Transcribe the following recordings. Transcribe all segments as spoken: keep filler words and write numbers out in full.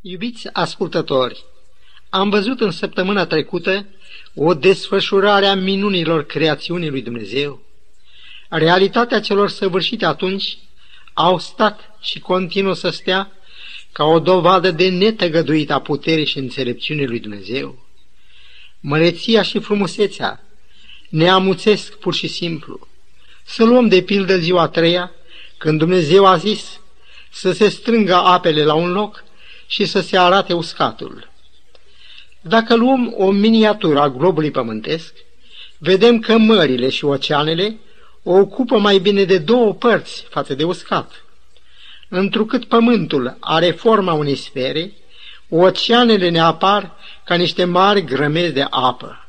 Iubiți ascultători, am văzut în săptămâna trecută o desfășurare a minunilor creațiunii lui Dumnezeu. Realitatea celor săvârșite atunci au stat și continuă să stea ca o dovadă de netăgăduită a puterii și înțelepciunii lui Dumnezeu. Măreția și frumusețea ne amuțesc pur și simplu. Să luăm de pildă ziua a treia, când Dumnezeu a zis să se strângă apele la un loc și să se arate uscatul. Dacă luăm o miniatură a globului pământesc, vedem că mările și oceanele o ocupă mai bine de două părți față de uscat. Întrucât pământul are forma unei sfere, oceanele ne apar ca niște mari grămezi de apă.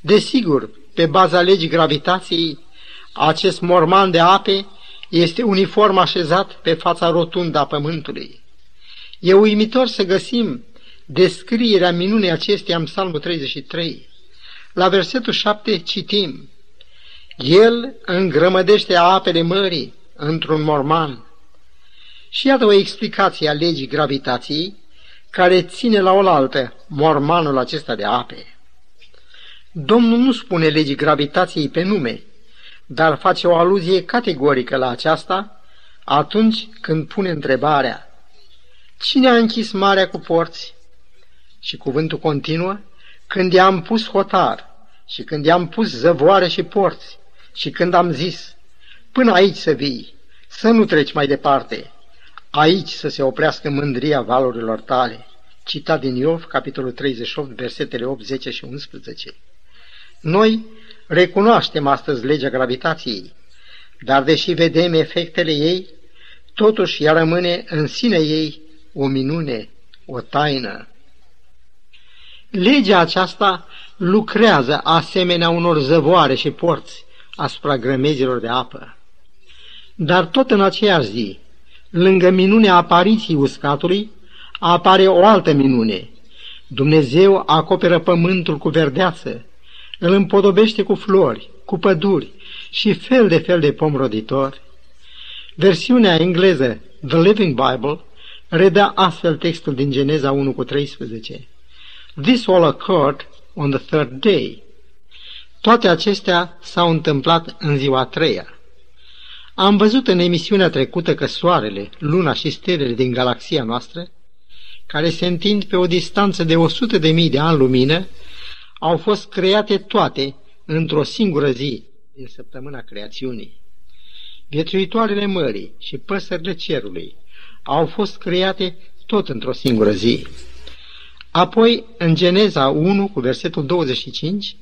Desigur, pe baza legii gravitației, acest morman de ape este uniform așezat pe fața rotundă a pământului. E uimitor să găsim descrierea minunii acesteia în Psalmul treizeci și trei. La versetul șapte citim: El îngrămădește apele mării într-un morman. Și iată o explicație a legii gravitației care ține la oaltă mormanul acesta de ape. Domnul nu spune legii gravitației pe nume, dar face o aluzie categorică la aceasta atunci când pune întrebarea: cine a închis marea cu porți? Și cuvântul continuă: când i-am pus hotar și când i-am pus zăvoare și porți și când am zis: până aici să vii, să nu treci mai departe, aici să se oprească mândria valurilor tale. Citat din Iov, capitolul treizeci și opt, versetele opt, zece și unsprezece. Noi recunoaștem astăzi legea gravitației, dar deși vedem efectele ei, totuși ea rămâne în sine ei o minune, o taină. Legea aceasta lucrează asemenea unor zăvoare și porți asupra grămezilor de apă. Dar tot în aceeași zi, lângă minunea apariției uscatului, apare o altă minune. Dumnezeu acoperă pământul cu verdeață, îl împodobește cu flori, cu păduri și fel de fel de pom roditori. Versiunea engleză The Living Bible redă astfel textul din Geneza unu cu treisprezece. This all occurred on the third day. Toate acestea s-au întâmplat în ziua a treia. Am văzut în emisiunea trecută că soarele, luna și stelele din galaxia noastră, care se întind pe o distanță de o sută de mii de ani lumină, au fost create toate într-o singură zi din săptămâna creațiunii. Viețuitoarele mării și păsările cerului au fost create tot într-o singură zi. Apoi, în Geneza unu, cu versetul douăzeci și cinci,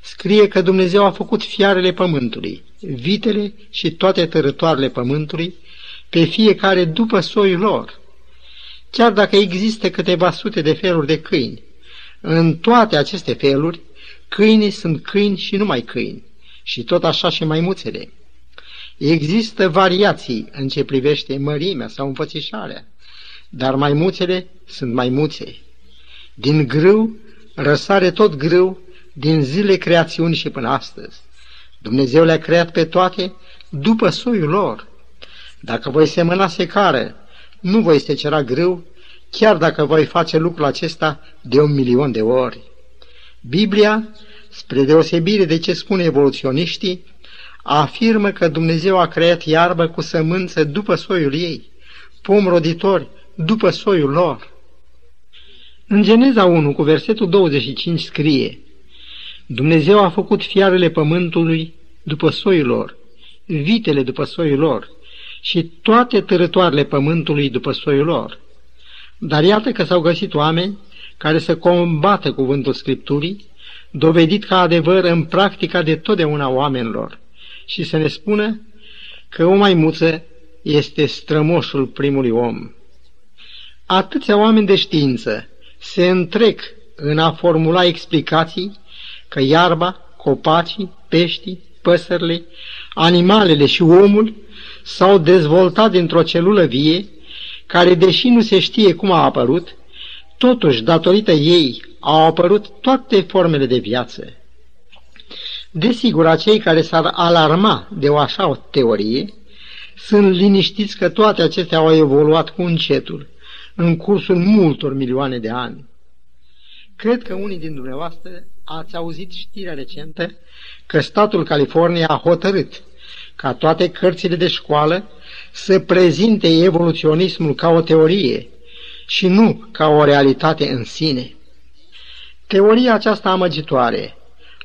scrie că Dumnezeu a făcut fiarele pământului, vitele și toate tărătoarele pământului, pe fiecare după soiul lor. Chiar dacă există câteva sute de feluri de câini, în toate aceste feluri, câinii sunt câini și numai câini, și tot așa și maimuțele. Există variații în ce privește mărimea sau înfățișarea, dar maimuțele sunt maimuțe. Din grâu răsare tot grâu din zile creațiuni și până astăzi. Dumnezeu le-a creat pe toate după soiul lor. Dacă voi semăna secară, nu voi secera grâu, chiar dacă voi face lucrul acesta de un milion de ori. Biblia, spre deosebire de ce spune evoluționiștii, afirmă că Dumnezeu a creat iarbă cu sămânță după soiul ei, pom roditori după soiul lor. În Geneza unu, cu versetul douăzeci și cinci, scrie: Dumnezeu a făcut fiarele pământului după soiul lor, vitele după soiul lor și toate târătoarele pământului după soiul lor. Dar iată că s-au găsit oameni care să combată cuvântul Scripturii, dovedit ca adevăr în practica de totdeauna oamenilor, și să ne spună că o maimuță este strămoșul primului om. Atâția oameni de știință se întrec în a formula explicații că iarba, copacii, peștii, păsările, animalele și omul s-au dezvoltat dintr-o celulă vie care, deși nu se știe cum a apărut, totuși, datorită ei, au apărut toate formele de viață. Desigur, acei care s-ar alarma de o așa o teorie sunt liniștiți că toate acestea au evoluat cu încetul, în cursul multor milioane de ani. Cred că unii din dumneavoastră ați auzit știrea recentă că statul California a hotărât ca toate cărțile de școală să prezinte evoluționismul ca o teorie și nu ca o realitate în sine. Teoria aceasta amăgitoare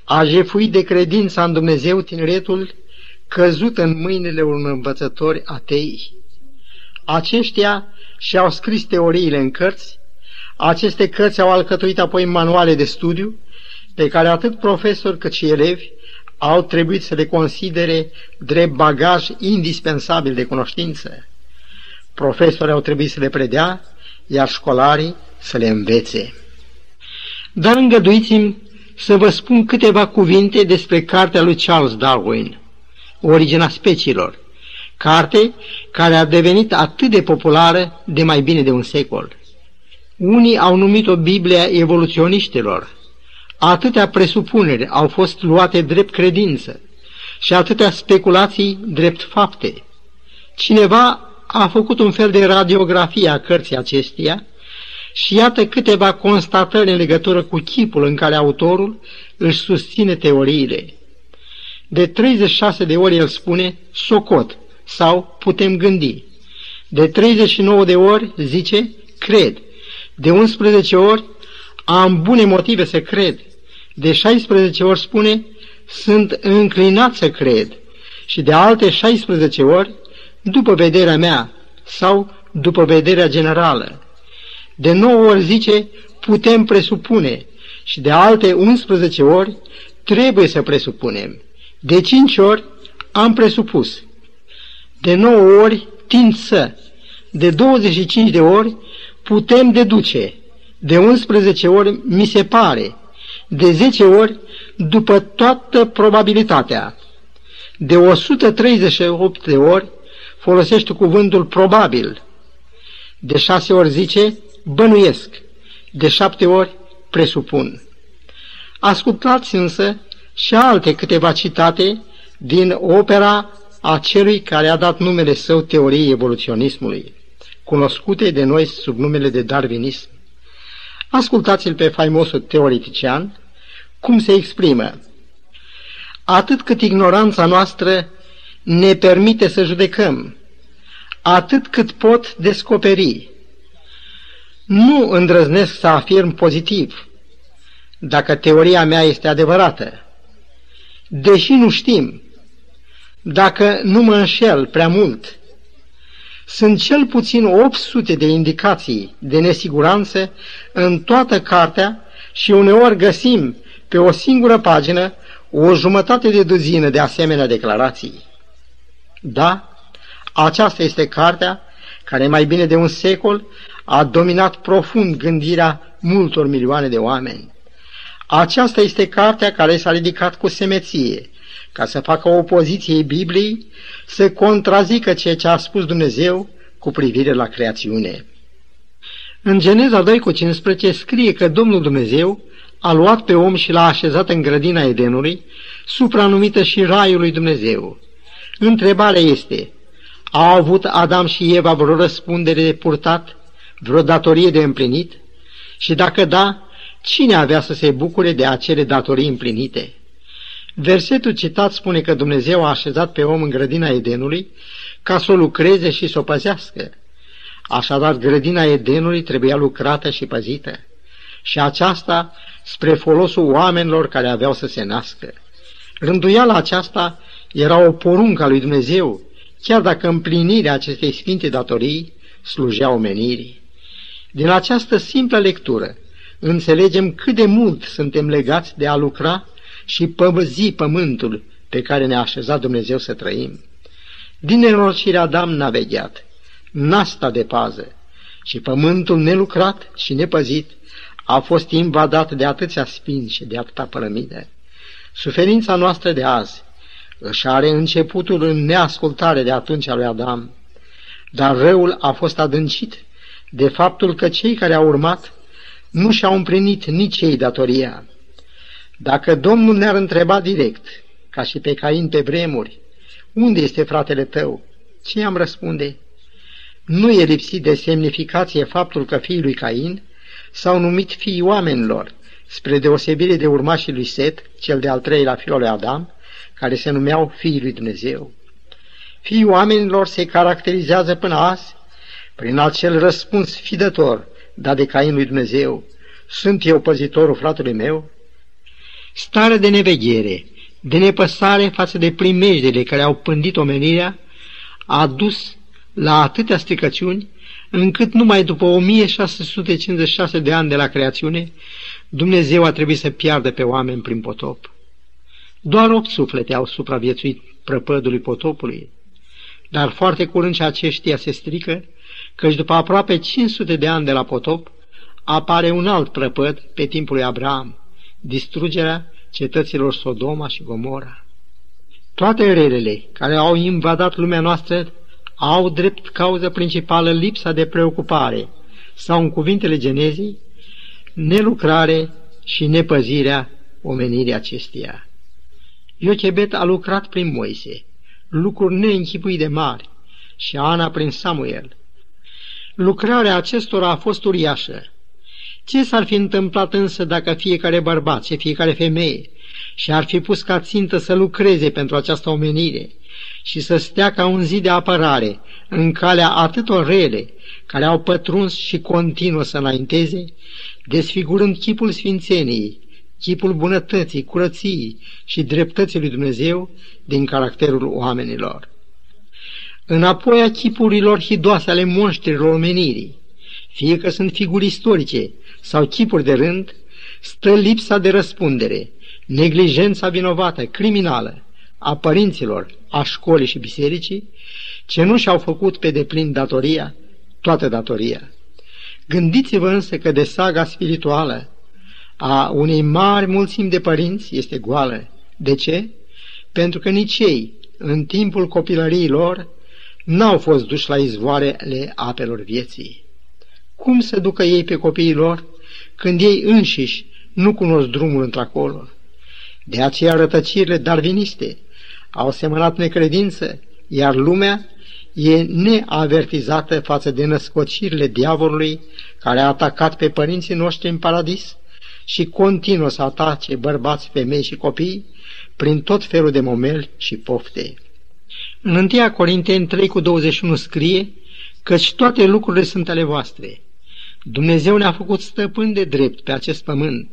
a jefuit de credința în Dumnezeu tineretul căzut în mâinile unor învățători atei. Aceștia și-au scris teoriile în cărți, aceste cărți au alcătuit apoi manuale de studiu, pe care atât profesori cât și elevi au trebuit să le considere drept bagaj indispensabil de cunoștință. Profesorii au trebuit să le predea, iar școlarii să le învețe. Dar îngăduiți-mi să vă spun câteva cuvinte despre cartea lui Charles Darwin, Originea speciilor, carte care a devenit atât de populară de mai bine de un secol. Unii au numit-o Biblia evoluționiștilor. Atâtea presupuneri au fost luate drept credință și atâtea speculații drept fapte. Cineva a făcut un fel de radiografie a cărții acesteia și iată câteva constatări în legătură cu chipul în care autorul își susține teoriile. De treizeci și șase de ori el spune socot sau putem gândi. De treizeci și nouă de ori zice cred. De unsprezece ori am bune motive să cred. De șaisprezece ori spune sunt înclinat să cred. Și de alte șaisprezece ori după vederea mea sau după vederea generală. De nouă ori zice putem presupune și de alte unsprezece ori trebuie să presupunem. De cinci ori am presupus, de nouă ori tind să, de douăzeci și cinci de ori putem deduce, de unsprezece ori mi se pare, de zece ori după toată probabilitatea, de o sută treizeci și opt de ori folosește cuvântul probabil, de șase ori zice bănuiesc, de șapte ori presupun. Ascultați însă și alte câteva citate din opera a celui care a dat numele său teoriei evoluționismului, cunoscute de noi sub numele de darwinism. Ascultați-l pe faimosul teoretician, cum se exprimă. Atât cât ignoranța noastră ne permite să judecăm, atât cât pot descoperi. Nu îndrăznesc să afirm pozitiv, dacă teoria mea este adevărată. Deși nu știm, dacă nu mă înșel prea mult, sunt cel puțin opt sute de indicații de nesiguranță în toată cartea și uneori găsim pe o singură pagină o jumătate de duzină de asemenea declarații. Da, aceasta este cartea care mai bine de un secol a dominat profund gândirea multor milioane de oameni. Aceasta este cartea care s-a ridicat cu semeție, ca să facă opoziție Bibliei, să contrazică ceea ce a spus Dumnezeu cu privire la creațiune. În Geneza doi cincisprezece scrie că Domnul Dumnezeu a luat pe om și l-a așezat în grădina Edenului, supranumită și Raiul lui Dumnezeu. Întrebarea este, a avut Adam și Eva vreo răspundere de purtat, vreo datorie de împlinit? Și dacă da, cine avea să se bucure de acele datorii împlinite? Versetul citat spune că Dumnezeu a așezat pe om în grădina Edenului ca să o lucreze și să o păzească. Așadar, grădina Edenului trebuia lucrată și păzită, și aceasta spre folosul oamenilor care aveau să se nască. Rânduiala aceasta era o poruncă a lui Dumnezeu, chiar dacă împlinirea acestei sfinte datorii slujea omenirii. Din această simplă lectură, înțelegem cât de mult suntem legați de a lucra și păzi pământul pe care ne-a așezat Dumnezeu să trăim. Din nenorocirea Adam n-a vegheat, n-a stat de pază și pământul nelucrat și nepăzit a fost invadat de atâția spini și de atâta părămidă. Suferința noastră de azi își are începutul în neascultare de atunci a lui Adam, dar răul a fost adâncit de faptul că cei care au urmat nu și-au împlinit nici ei datoria. Dacă Domnul ne-ar întreba direct, ca și pe Cain pe vremuri, unde este fratele tău, ce i-am răspunde? Nu e lipsit de semnificație faptul că fiii lui Cain s-au numit fiii oamenilor, spre deosebire de urmașii lui Set, cel de-al treilea fiul lui Adam, care se numeau fiii lui Dumnezeu. Fiii oamenilor se caracterizează până azi prin acel răspuns fidător dat de Cain lui Dumnezeu: sunt eu păzitorul fratului meu? Starea de neveghere, de nepăsare față de primejdele care au pândit omenirea, a dus la atâtea stricăciuni, încât numai după o mie șase sute cincizeci și șase de ani de la creațiune, Dumnezeu a trebuit să piardă pe oameni prin potop. Doar opt suflete au supraviețuit prăpădului potopului, dar foarte curând și aceștia se strică, căci după aproape cinci sute de ani de la potop, apare un alt prăpăd pe timpul lui Abraham, distrugerea cetăților Sodoma și Gomora. Toate relele care au invadat lumea noastră au drept cauză principală lipsa de preocupare, sau în cuvintele Genezei, nelucrare și nepăzirea omenirii acesteia. Iochebed a lucrat prin Moise, lucruri neînchipui de mari, și Ana prin Samuel. Lucrarea acestora a fost uriașă. Ce s-ar fi întâmplat însă dacă fiecare bărbat și fiecare femeie și-ar fi pus ca țintă să lucreze pentru această omenire și să stea ca un zid de apărare în calea atâtor rele care au pătruns și continuă să înainteze, desfigurând chipul sfințeniei, chipul bunătății, curăției și dreptății lui Dumnezeu din caracterul oamenilor. Înapoi a chipurilor hidoase ale monștrilor omenirii, fie că sunt figuri istorice sau chipuri de rând, stă lipsa de răspundere, neglijența vinovată, criminală, a părinților, a școlii și bisericii, ce nu și-au făcut pe deplin datoria, toată datoria. Gândiți-vă însă că de saga spirituală a unei mari mulțimi de părinți este goală. De ce? Pentru că nici ei, în timpul copilăriei lor, n-au fost duși la izvoarele apelor vieții. Cum să ducă ei pe copiii lor când ei înșiși nu cunosc drumul într-acolo? De aceea rătăcirile darwiniste au semănat necredință, iar lumea e neavertizată față de născocirile diavolului care a atacat pe părinții noștri în paradis și continuă să atace bărbați, femei și copii prin tot felul de momeli și pofte. În întâi Corinteni trei cu douăzeci și unu scrie: căci toate lucrurile sunt ale voastre. Dumnezeu ne-a făcut stăpâni de drept pe acest pământ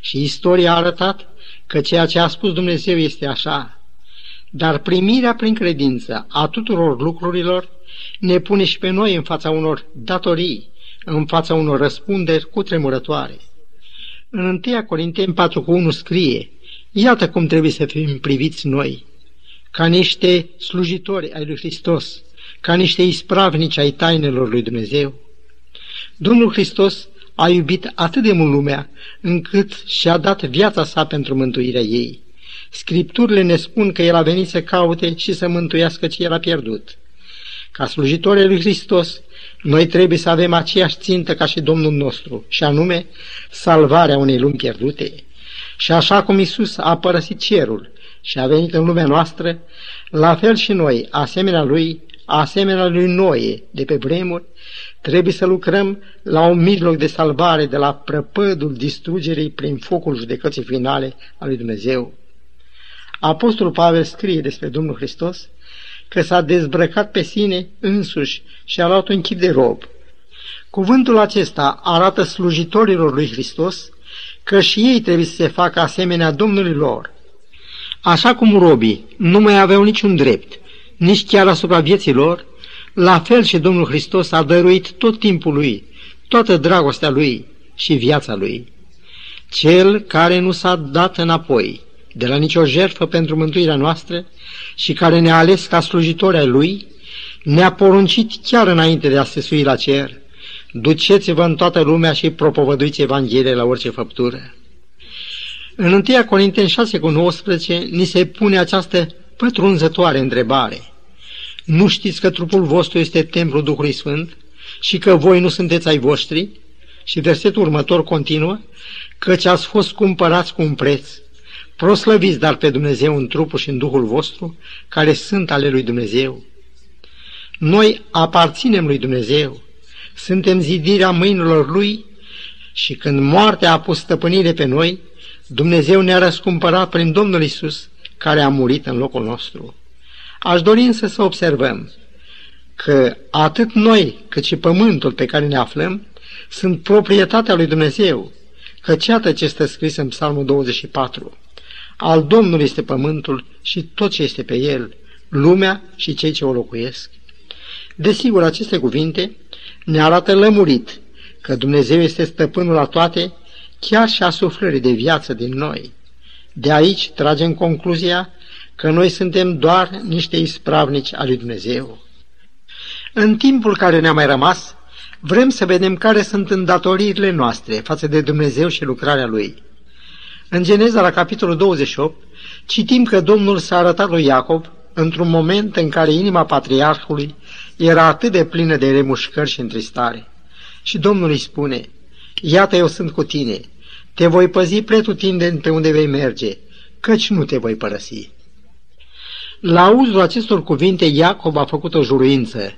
și istoria a arătat că ceea ce a spus Dumnezeu este așa. Dar primirea prin credință a tuturor lucrurilor ne pune și pe noi în fața unor datorii, în fața unor răspunderi cutremurătoare. În întâi Corinteni patru cu unu scrie: iată cum trebuie să fim priviți noi, ca niște slujitori ai lui Hristos, ca niște ispravnici ai tainelor lui Dumnezeu. Domnul Hristos a iubit atât de mult lumea, încât și-a dat viața sa pentru mântuirea ei. Scripturile ne spun că El a venit să caute și să mântuiască ce era pierdut. Ca slujitorii lui Hristos, noi trebuie să avem aceeași țintă ca și Domnul nostru, și anume salvarea unei lumi pierdute. Și așa cum Iisus a părăsit cerul și a venit în lumea noastră, la fel și noi, asemenea Lui, asemenea lui Noe de pe vremuri, trebuie să lucrăm la un mijloc de salvare de la prăpădul distrugerii prin focul judecății finale a lui Dumnezeu. Apostolul Pavel scrie despre Domnul Hristos că s-a dezbrăcat pe sine însuși și a luat un chip de rob. Cuvântul acesta arată slujitorilor lui Hristos că și ei trebuie să se facă asemenea Domnului lor. Așa cum robii nu mai aveau niciun drept, nici chiar asupra vieții lor, la fel și Domnul Hristos a dăruit tot timpul Lui, toată dragostea Lui și viața Lui. Cel care nu s-a dat înapoi de la nicio jertfă pentru mântuirea noastră și care ne-a ales ca slujitori ai Lui, ne-a poruncit chiar înainte de a se sui la cer: duceți-vă în toată lumea și propovăduiți Evanghelia la orice făptură. În întâi Corinteni șase cu nouăsprezece ni se pune această pătrunzătoare întrebare: nu știți că trupul vostru este templul Duhului Sfânt și că voi nu sunteți ai voștri? Și versetul următor continuă: căci ați fost cumpărați cu un preț, proslăviți dar pe Dumnezeu în trupul și în Duhul vostru, care sunt ale lui Dumnezeu. Noi aparținem lui Dumnezeu, suntem zidirea mâinilor Lui și când moartea a pus stăpânire pe noi, Dumnezeu ne-a răscumpărat prin Domnul Iisus, care a murit în locul nostru. Aș dori însă să observăm că atât noi cât și pământul pe care ne aflăm sunt proprietatea lui Dumnezeu, căci iată ce stă scris în Psalmul douăzeci și patru. Al Domnului este pământul și tot ce este pe el, lumea și cei ce o locuiesc. Desigur, aceste cuvinte ne arată lămurit că Dumnezeu este stăpânul la toate, chiar și a suflării de viață din noi. De aici tragem concluzia că noi suntem doar niște ispravnici al lui Dumnezeu. În timpul care ne-a mai rămas, vrem să vedem care sunt îndatoririle noastre față de Dumnezeu și lucrarea Lui. În Geneza, la capitolul douăzeci și opt, citim că Domnul s-a arătat lui Iacob într-un moment în care inima patriarhului era atât de plină de remușcări și întristare. Și Domnul îi spune: iată, eu sunt cu tine, te voi păzi pretutindeni pe unde vei merge, căci nu te voi părăsi. La auzul acestor cuvinte, Iacob a făcut o juruință.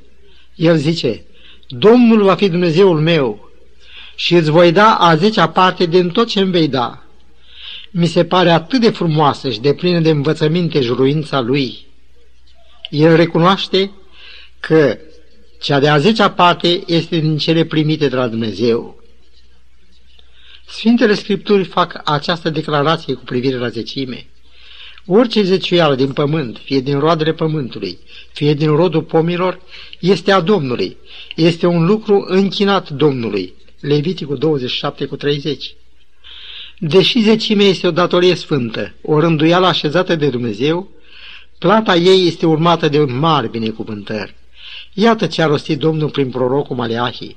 El zice: Domnul va fi Dumnezeul meu și îți voi da a zecea parte din tot ce îmi vei da. Mi se pare atât de frumoasă și de plină de învățăminte juruința lui. El recunoaște că cea de a zecea parte este din cele primite de la Dumnezeu. Sfintele Scripturi fac această declarație cu privire la zecime. Orice zeciuială din pământ, fie din roadele pământului, fie din rodul pomilor, este a Domnului, este un lucru închinat Domnului. Leviticul douăzeci și șapte cu treizeci. Deși zecimea este o datorie sfântă, o rânduială așezată de Dumnezeu, plata ei este urmată de mari binecuvântări. Iată ce a rostit Domnul prin prorocul Maleahi: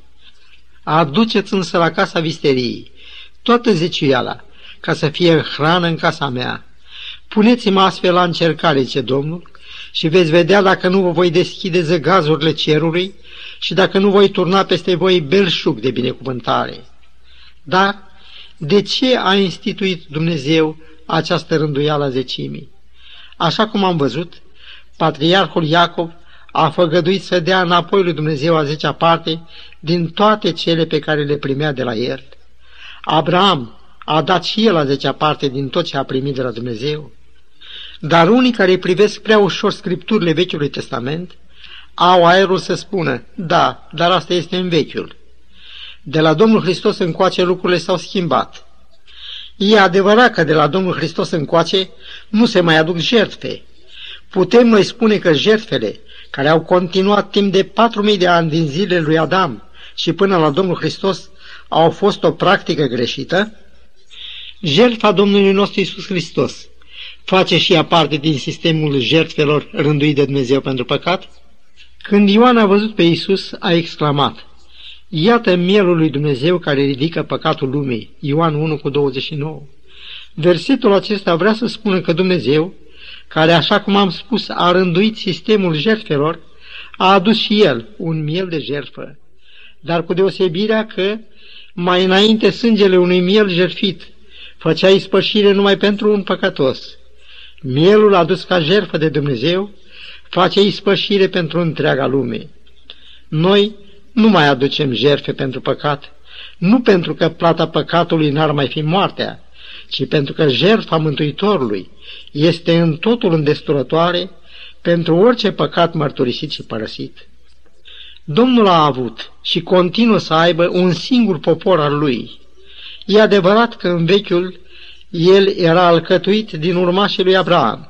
aduceți însă la casa visteriei toată zeciuiala, ca să fie hrană în casa mea. Puneți-mă astfel la încercare, zice Domnul, și veți vedea dacă nu vă voi deschide zăgazurile cerului și dacă nu voi turna peste voi belșug de binecuvântare. Dar de ce a instituit Dumnezeu această rânduială a zecimii? Așa cum am văzut, patriarhul Iacob a făgăduit să dea înapoi lui Dumnezeu a zecea parte din toate cele pe care le primea de la el. Abraham a dat și el a zecea parte din tot ce a primit de la Dumnezeu. Dar unii care privesc prea ușor scripturile Vechiului Testament au aerul să spună: da, dar asta este în Vechiul. De la Domnul Hristos încoace lucrurile s-au schimbat. E adevărat că de la Domnul Hristos încoace nu se mai aduc jertfe. Putem noi spune că jertfele care au continuat timp de patru mii de ani din zilele lui Adam și până la Domnul Hristos au fost o practică greșită? Jertfa Domnului nostru Iisus Hristos face și ea parte din sistemul jertfelor rânduit de Dumnezeu pentru păcat? Când Ioan a văzut pe Iisus, a exclamat: iată mielul lui Dumnezeu care ridică păcatul lumii. Ioan unu cu douăzeci și nouă. Versetul acesta vrea să spună că Dumnezeu, care, așa cum am spus, a rânduit sistemul jertfelor, a adus și el un miel de jertfă, dar cu deosebirea că mai înainte sângele unui miel jertfit făcea ispășire numai pentru un păcătos. Mielul adus ca jertfă de Dumnezeu face ispășire pentru întreaga lume. Noi nu mai aducem jertfe pentru păcat, nu pentru că plata păcatului n-ar mai fi moartea, ci pentru că jertfa Mântuitorului este în totul îndestulătoare pentru orice păcat mărturisit și părăsit. Domnul a avut și continuă să aibă un singur popor al lui. E adevărat că în Vechiul el era alcătuit din urmașii lui Abraham.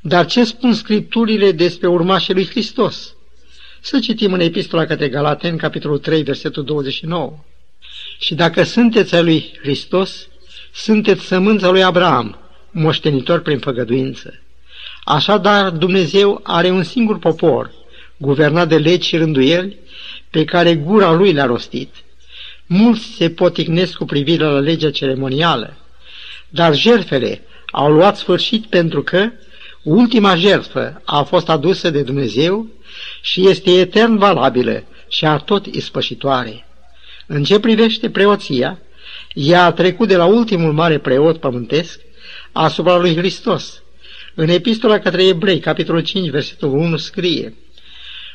Dar ce spun scripturile despre urmașii lui Hristos? Să citim în Epistola către Galateni, capitolul trei, versetul douăzeci și nouă. Și dacă sunteți al lui Hristos, sunteți sămânța lui Abraham, moștenitor prin făgăduință. Așadar, Dumnezeu are un singur popor, guvernat de legi și rânduieli, pe care gura lui le-a rostit. Mulți se poticnesc cu privire la legea ceremonială, dar jertfele au luat sfârșit pentru că ultima jertfă a fost adusă de Dumnezeu și este etern valabilă și atot ispășitoare. În ce privește preoția, ea a trecut de la ultimul mare preot pământesc asupra lui Hristos. În Epistola către Ebrei, capitolul cinci, versetul unu, scrie: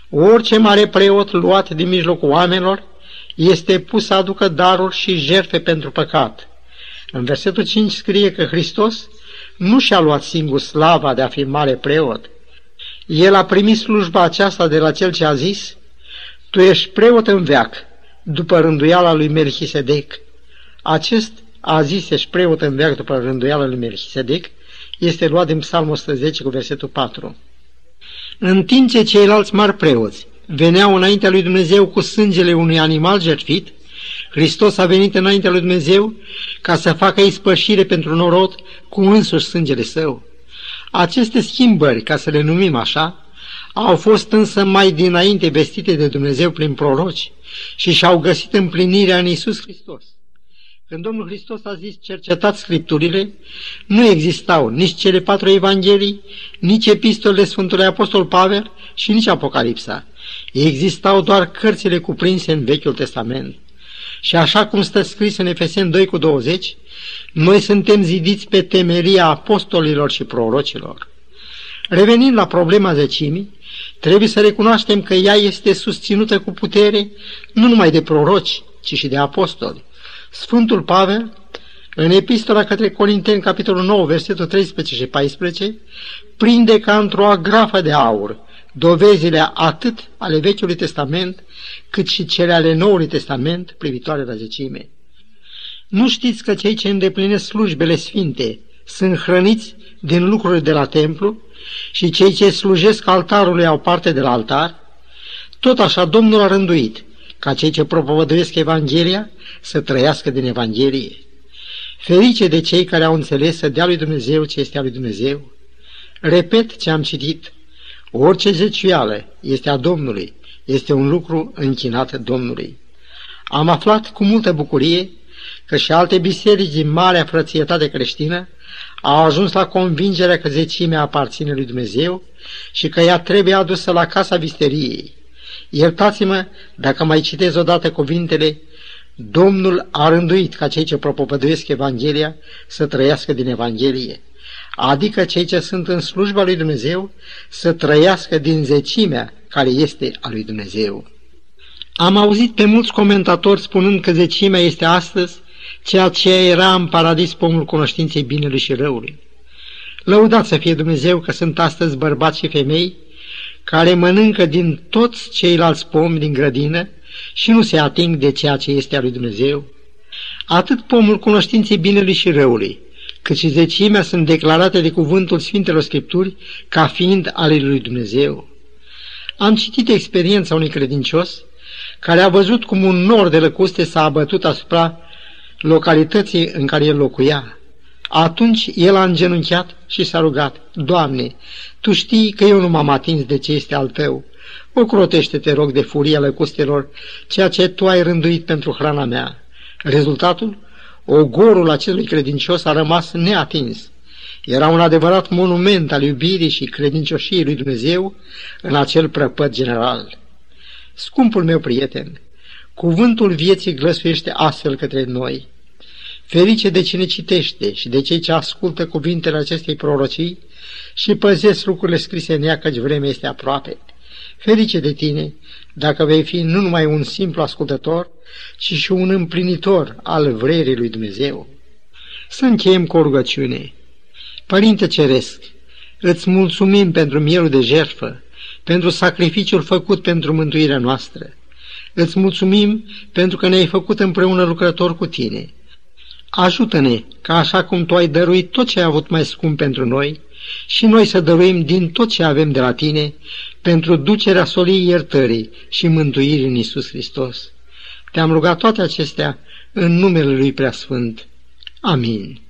Orice mare preot luat din mijlocul oamenilor este pus să aducă daruri și jertfe pentru păcat. În versetul cinci scrie că Hristos nu și-a luat singur slava de a fi mare preot. El a primit slujba aceasta de la cel ce a zis: "Tu ești preot în veac", după rânduiala lui Melchisedec. Acest a zis: "Ești preot în veac", după rânduiala lui Melchisedec, este luat din Psalm o sută zece cu versetul patru. În timp ce ceilalți mari preoți veneau înaintea lui Dumnezeu cu sângele unui animal jertfit, Hristos a venit înaintea lui Dumnezeu ca să facă ispășire pentru norod cu însuși sângele său. Aceste schimbări, ca să le numim așa, au fost însă mai dinainte vestite de Dumnezeu prin proroci și și-au găsit împlinirea în Iisus Hristos. Când Domnul Hristos a zis: "Cercetați Scripturile", nu existau nici cele patru evanghelii, nici epistolele Sfântului Apostol Pavel și nici Apocalipsa. Existau doar cărțile cuprinse în Vechiul Testament. Și așa cum stă scris în Efeseni doi cu douăzeci, noi suntem zidiți pe temelia apostolilor și prorocilor. Revenind la problema zecimii, trebuie să recunoaștem că ea este susținută cu putere nu numai de proroci, ci și de apostoli. Sfântul Pavel, în Epistola către Corinteni, capitolul nouă, versetul treisprezece și paisprezece, prinde ca într-o agrafă de aur dovezile atât ale Vechiului Testament, cât și cele ale Noului Testament privitoare la zecime. Nu știți că cei ce îndeplinesc slujbele sfinte sunt hrăniți din lucrurile de la templu și cei ce slujesc altarului au parte de la altar? Tot așa Domnul a rânduit ca cei ce propovăduiesc Evanghelia să trăiască din Evanghelie. Ferice de cei care au înțeles să dea lui Dumnezeu ce este a lui Dumnezeu. Repet ce am citit: orice zeciuială este a Domnului, este un lucru închinat Domnului. Am aflat cu multă bucurie că și alte biserici din Marea Frățietate Creștină au ajuns la convingerea că zecimea aparține lui Dumnezeu și că ea trebuie adusă la casa visteriei. Iertați-mă dacă mai citez odată cuvintele: Domnul a rânduit ca cei ce propovăduiesc Evanghelia să trăiască din Evanghelie, adică cei ce sunt în slujba lui Dumnezeu să trăiască din zecimea care este a lui Dumnezeu. Am auzit pe mulți comentatori spunând că zecimea este astăzi ceea ce era în paradis, pomul cunoștinței binelui și răului. Lăudat să fie Dumnezeu că sunt astăzi bărbați și femei care mănâncă din toți ceilalți pomi din grădină și nu se ating de ceea ce este a lui Dumnezeu. Atât pomul cunoștinței binelui și răului, cât și zecimea sunt declarate de cuvântul Sfintelor Scripturi ca fiind ale lui Dumnezeu. Am citit experiența unui credincios care a văzut cum un nor de lăcuste s-a abătut asupra localității în care el locuia. Atunci el a îngenunchiat și s-a rugat: "Doamne, Tu știi că eu nu m-am atins de ce este al Tău. Ocrotește-te, rog, de furia lăcustelor, ceea ce Tu ai rânduit pentru hrana mea." Rezultatul? Ogorul acelui credincios a rămas neatins. Era un adevărat monument al iubirii și credincioșiei lui Dumnezeu în acel prăpăd general. Scumpul meu prieten, cuvântul vieții glăsuiește astfel către noi: ferice de cine citește și de cei ce ascultă cuvintele acestei prorocii și păzesc lucrurile scrise în ea, căci vremea este aproape. Ferice de tine dacă vei fi nu numai un simplu ascultător, ci și un împlinitor al vrerii lui Dumnezeu. Să încheiem cu o rugăciune. Părinte Ceresc, îți mulțumim pentru mielul de jertfă, pentru sacrificiul făcut pentru mântuirea noastră. Îți mulțumim pentru că ne-ai făcut împreună lucrători cu tine. Ajută-ne ca așa cum Tu ai dăruit tot ce ai avut mai scump pentru noi, și noi să dăruim din tot ce avem de la Tine pentru ducerea solii iertării și mântuirii în Iisus Hristos. Te-am rugat toate acestea în numele Lui Preasfânt. Amin.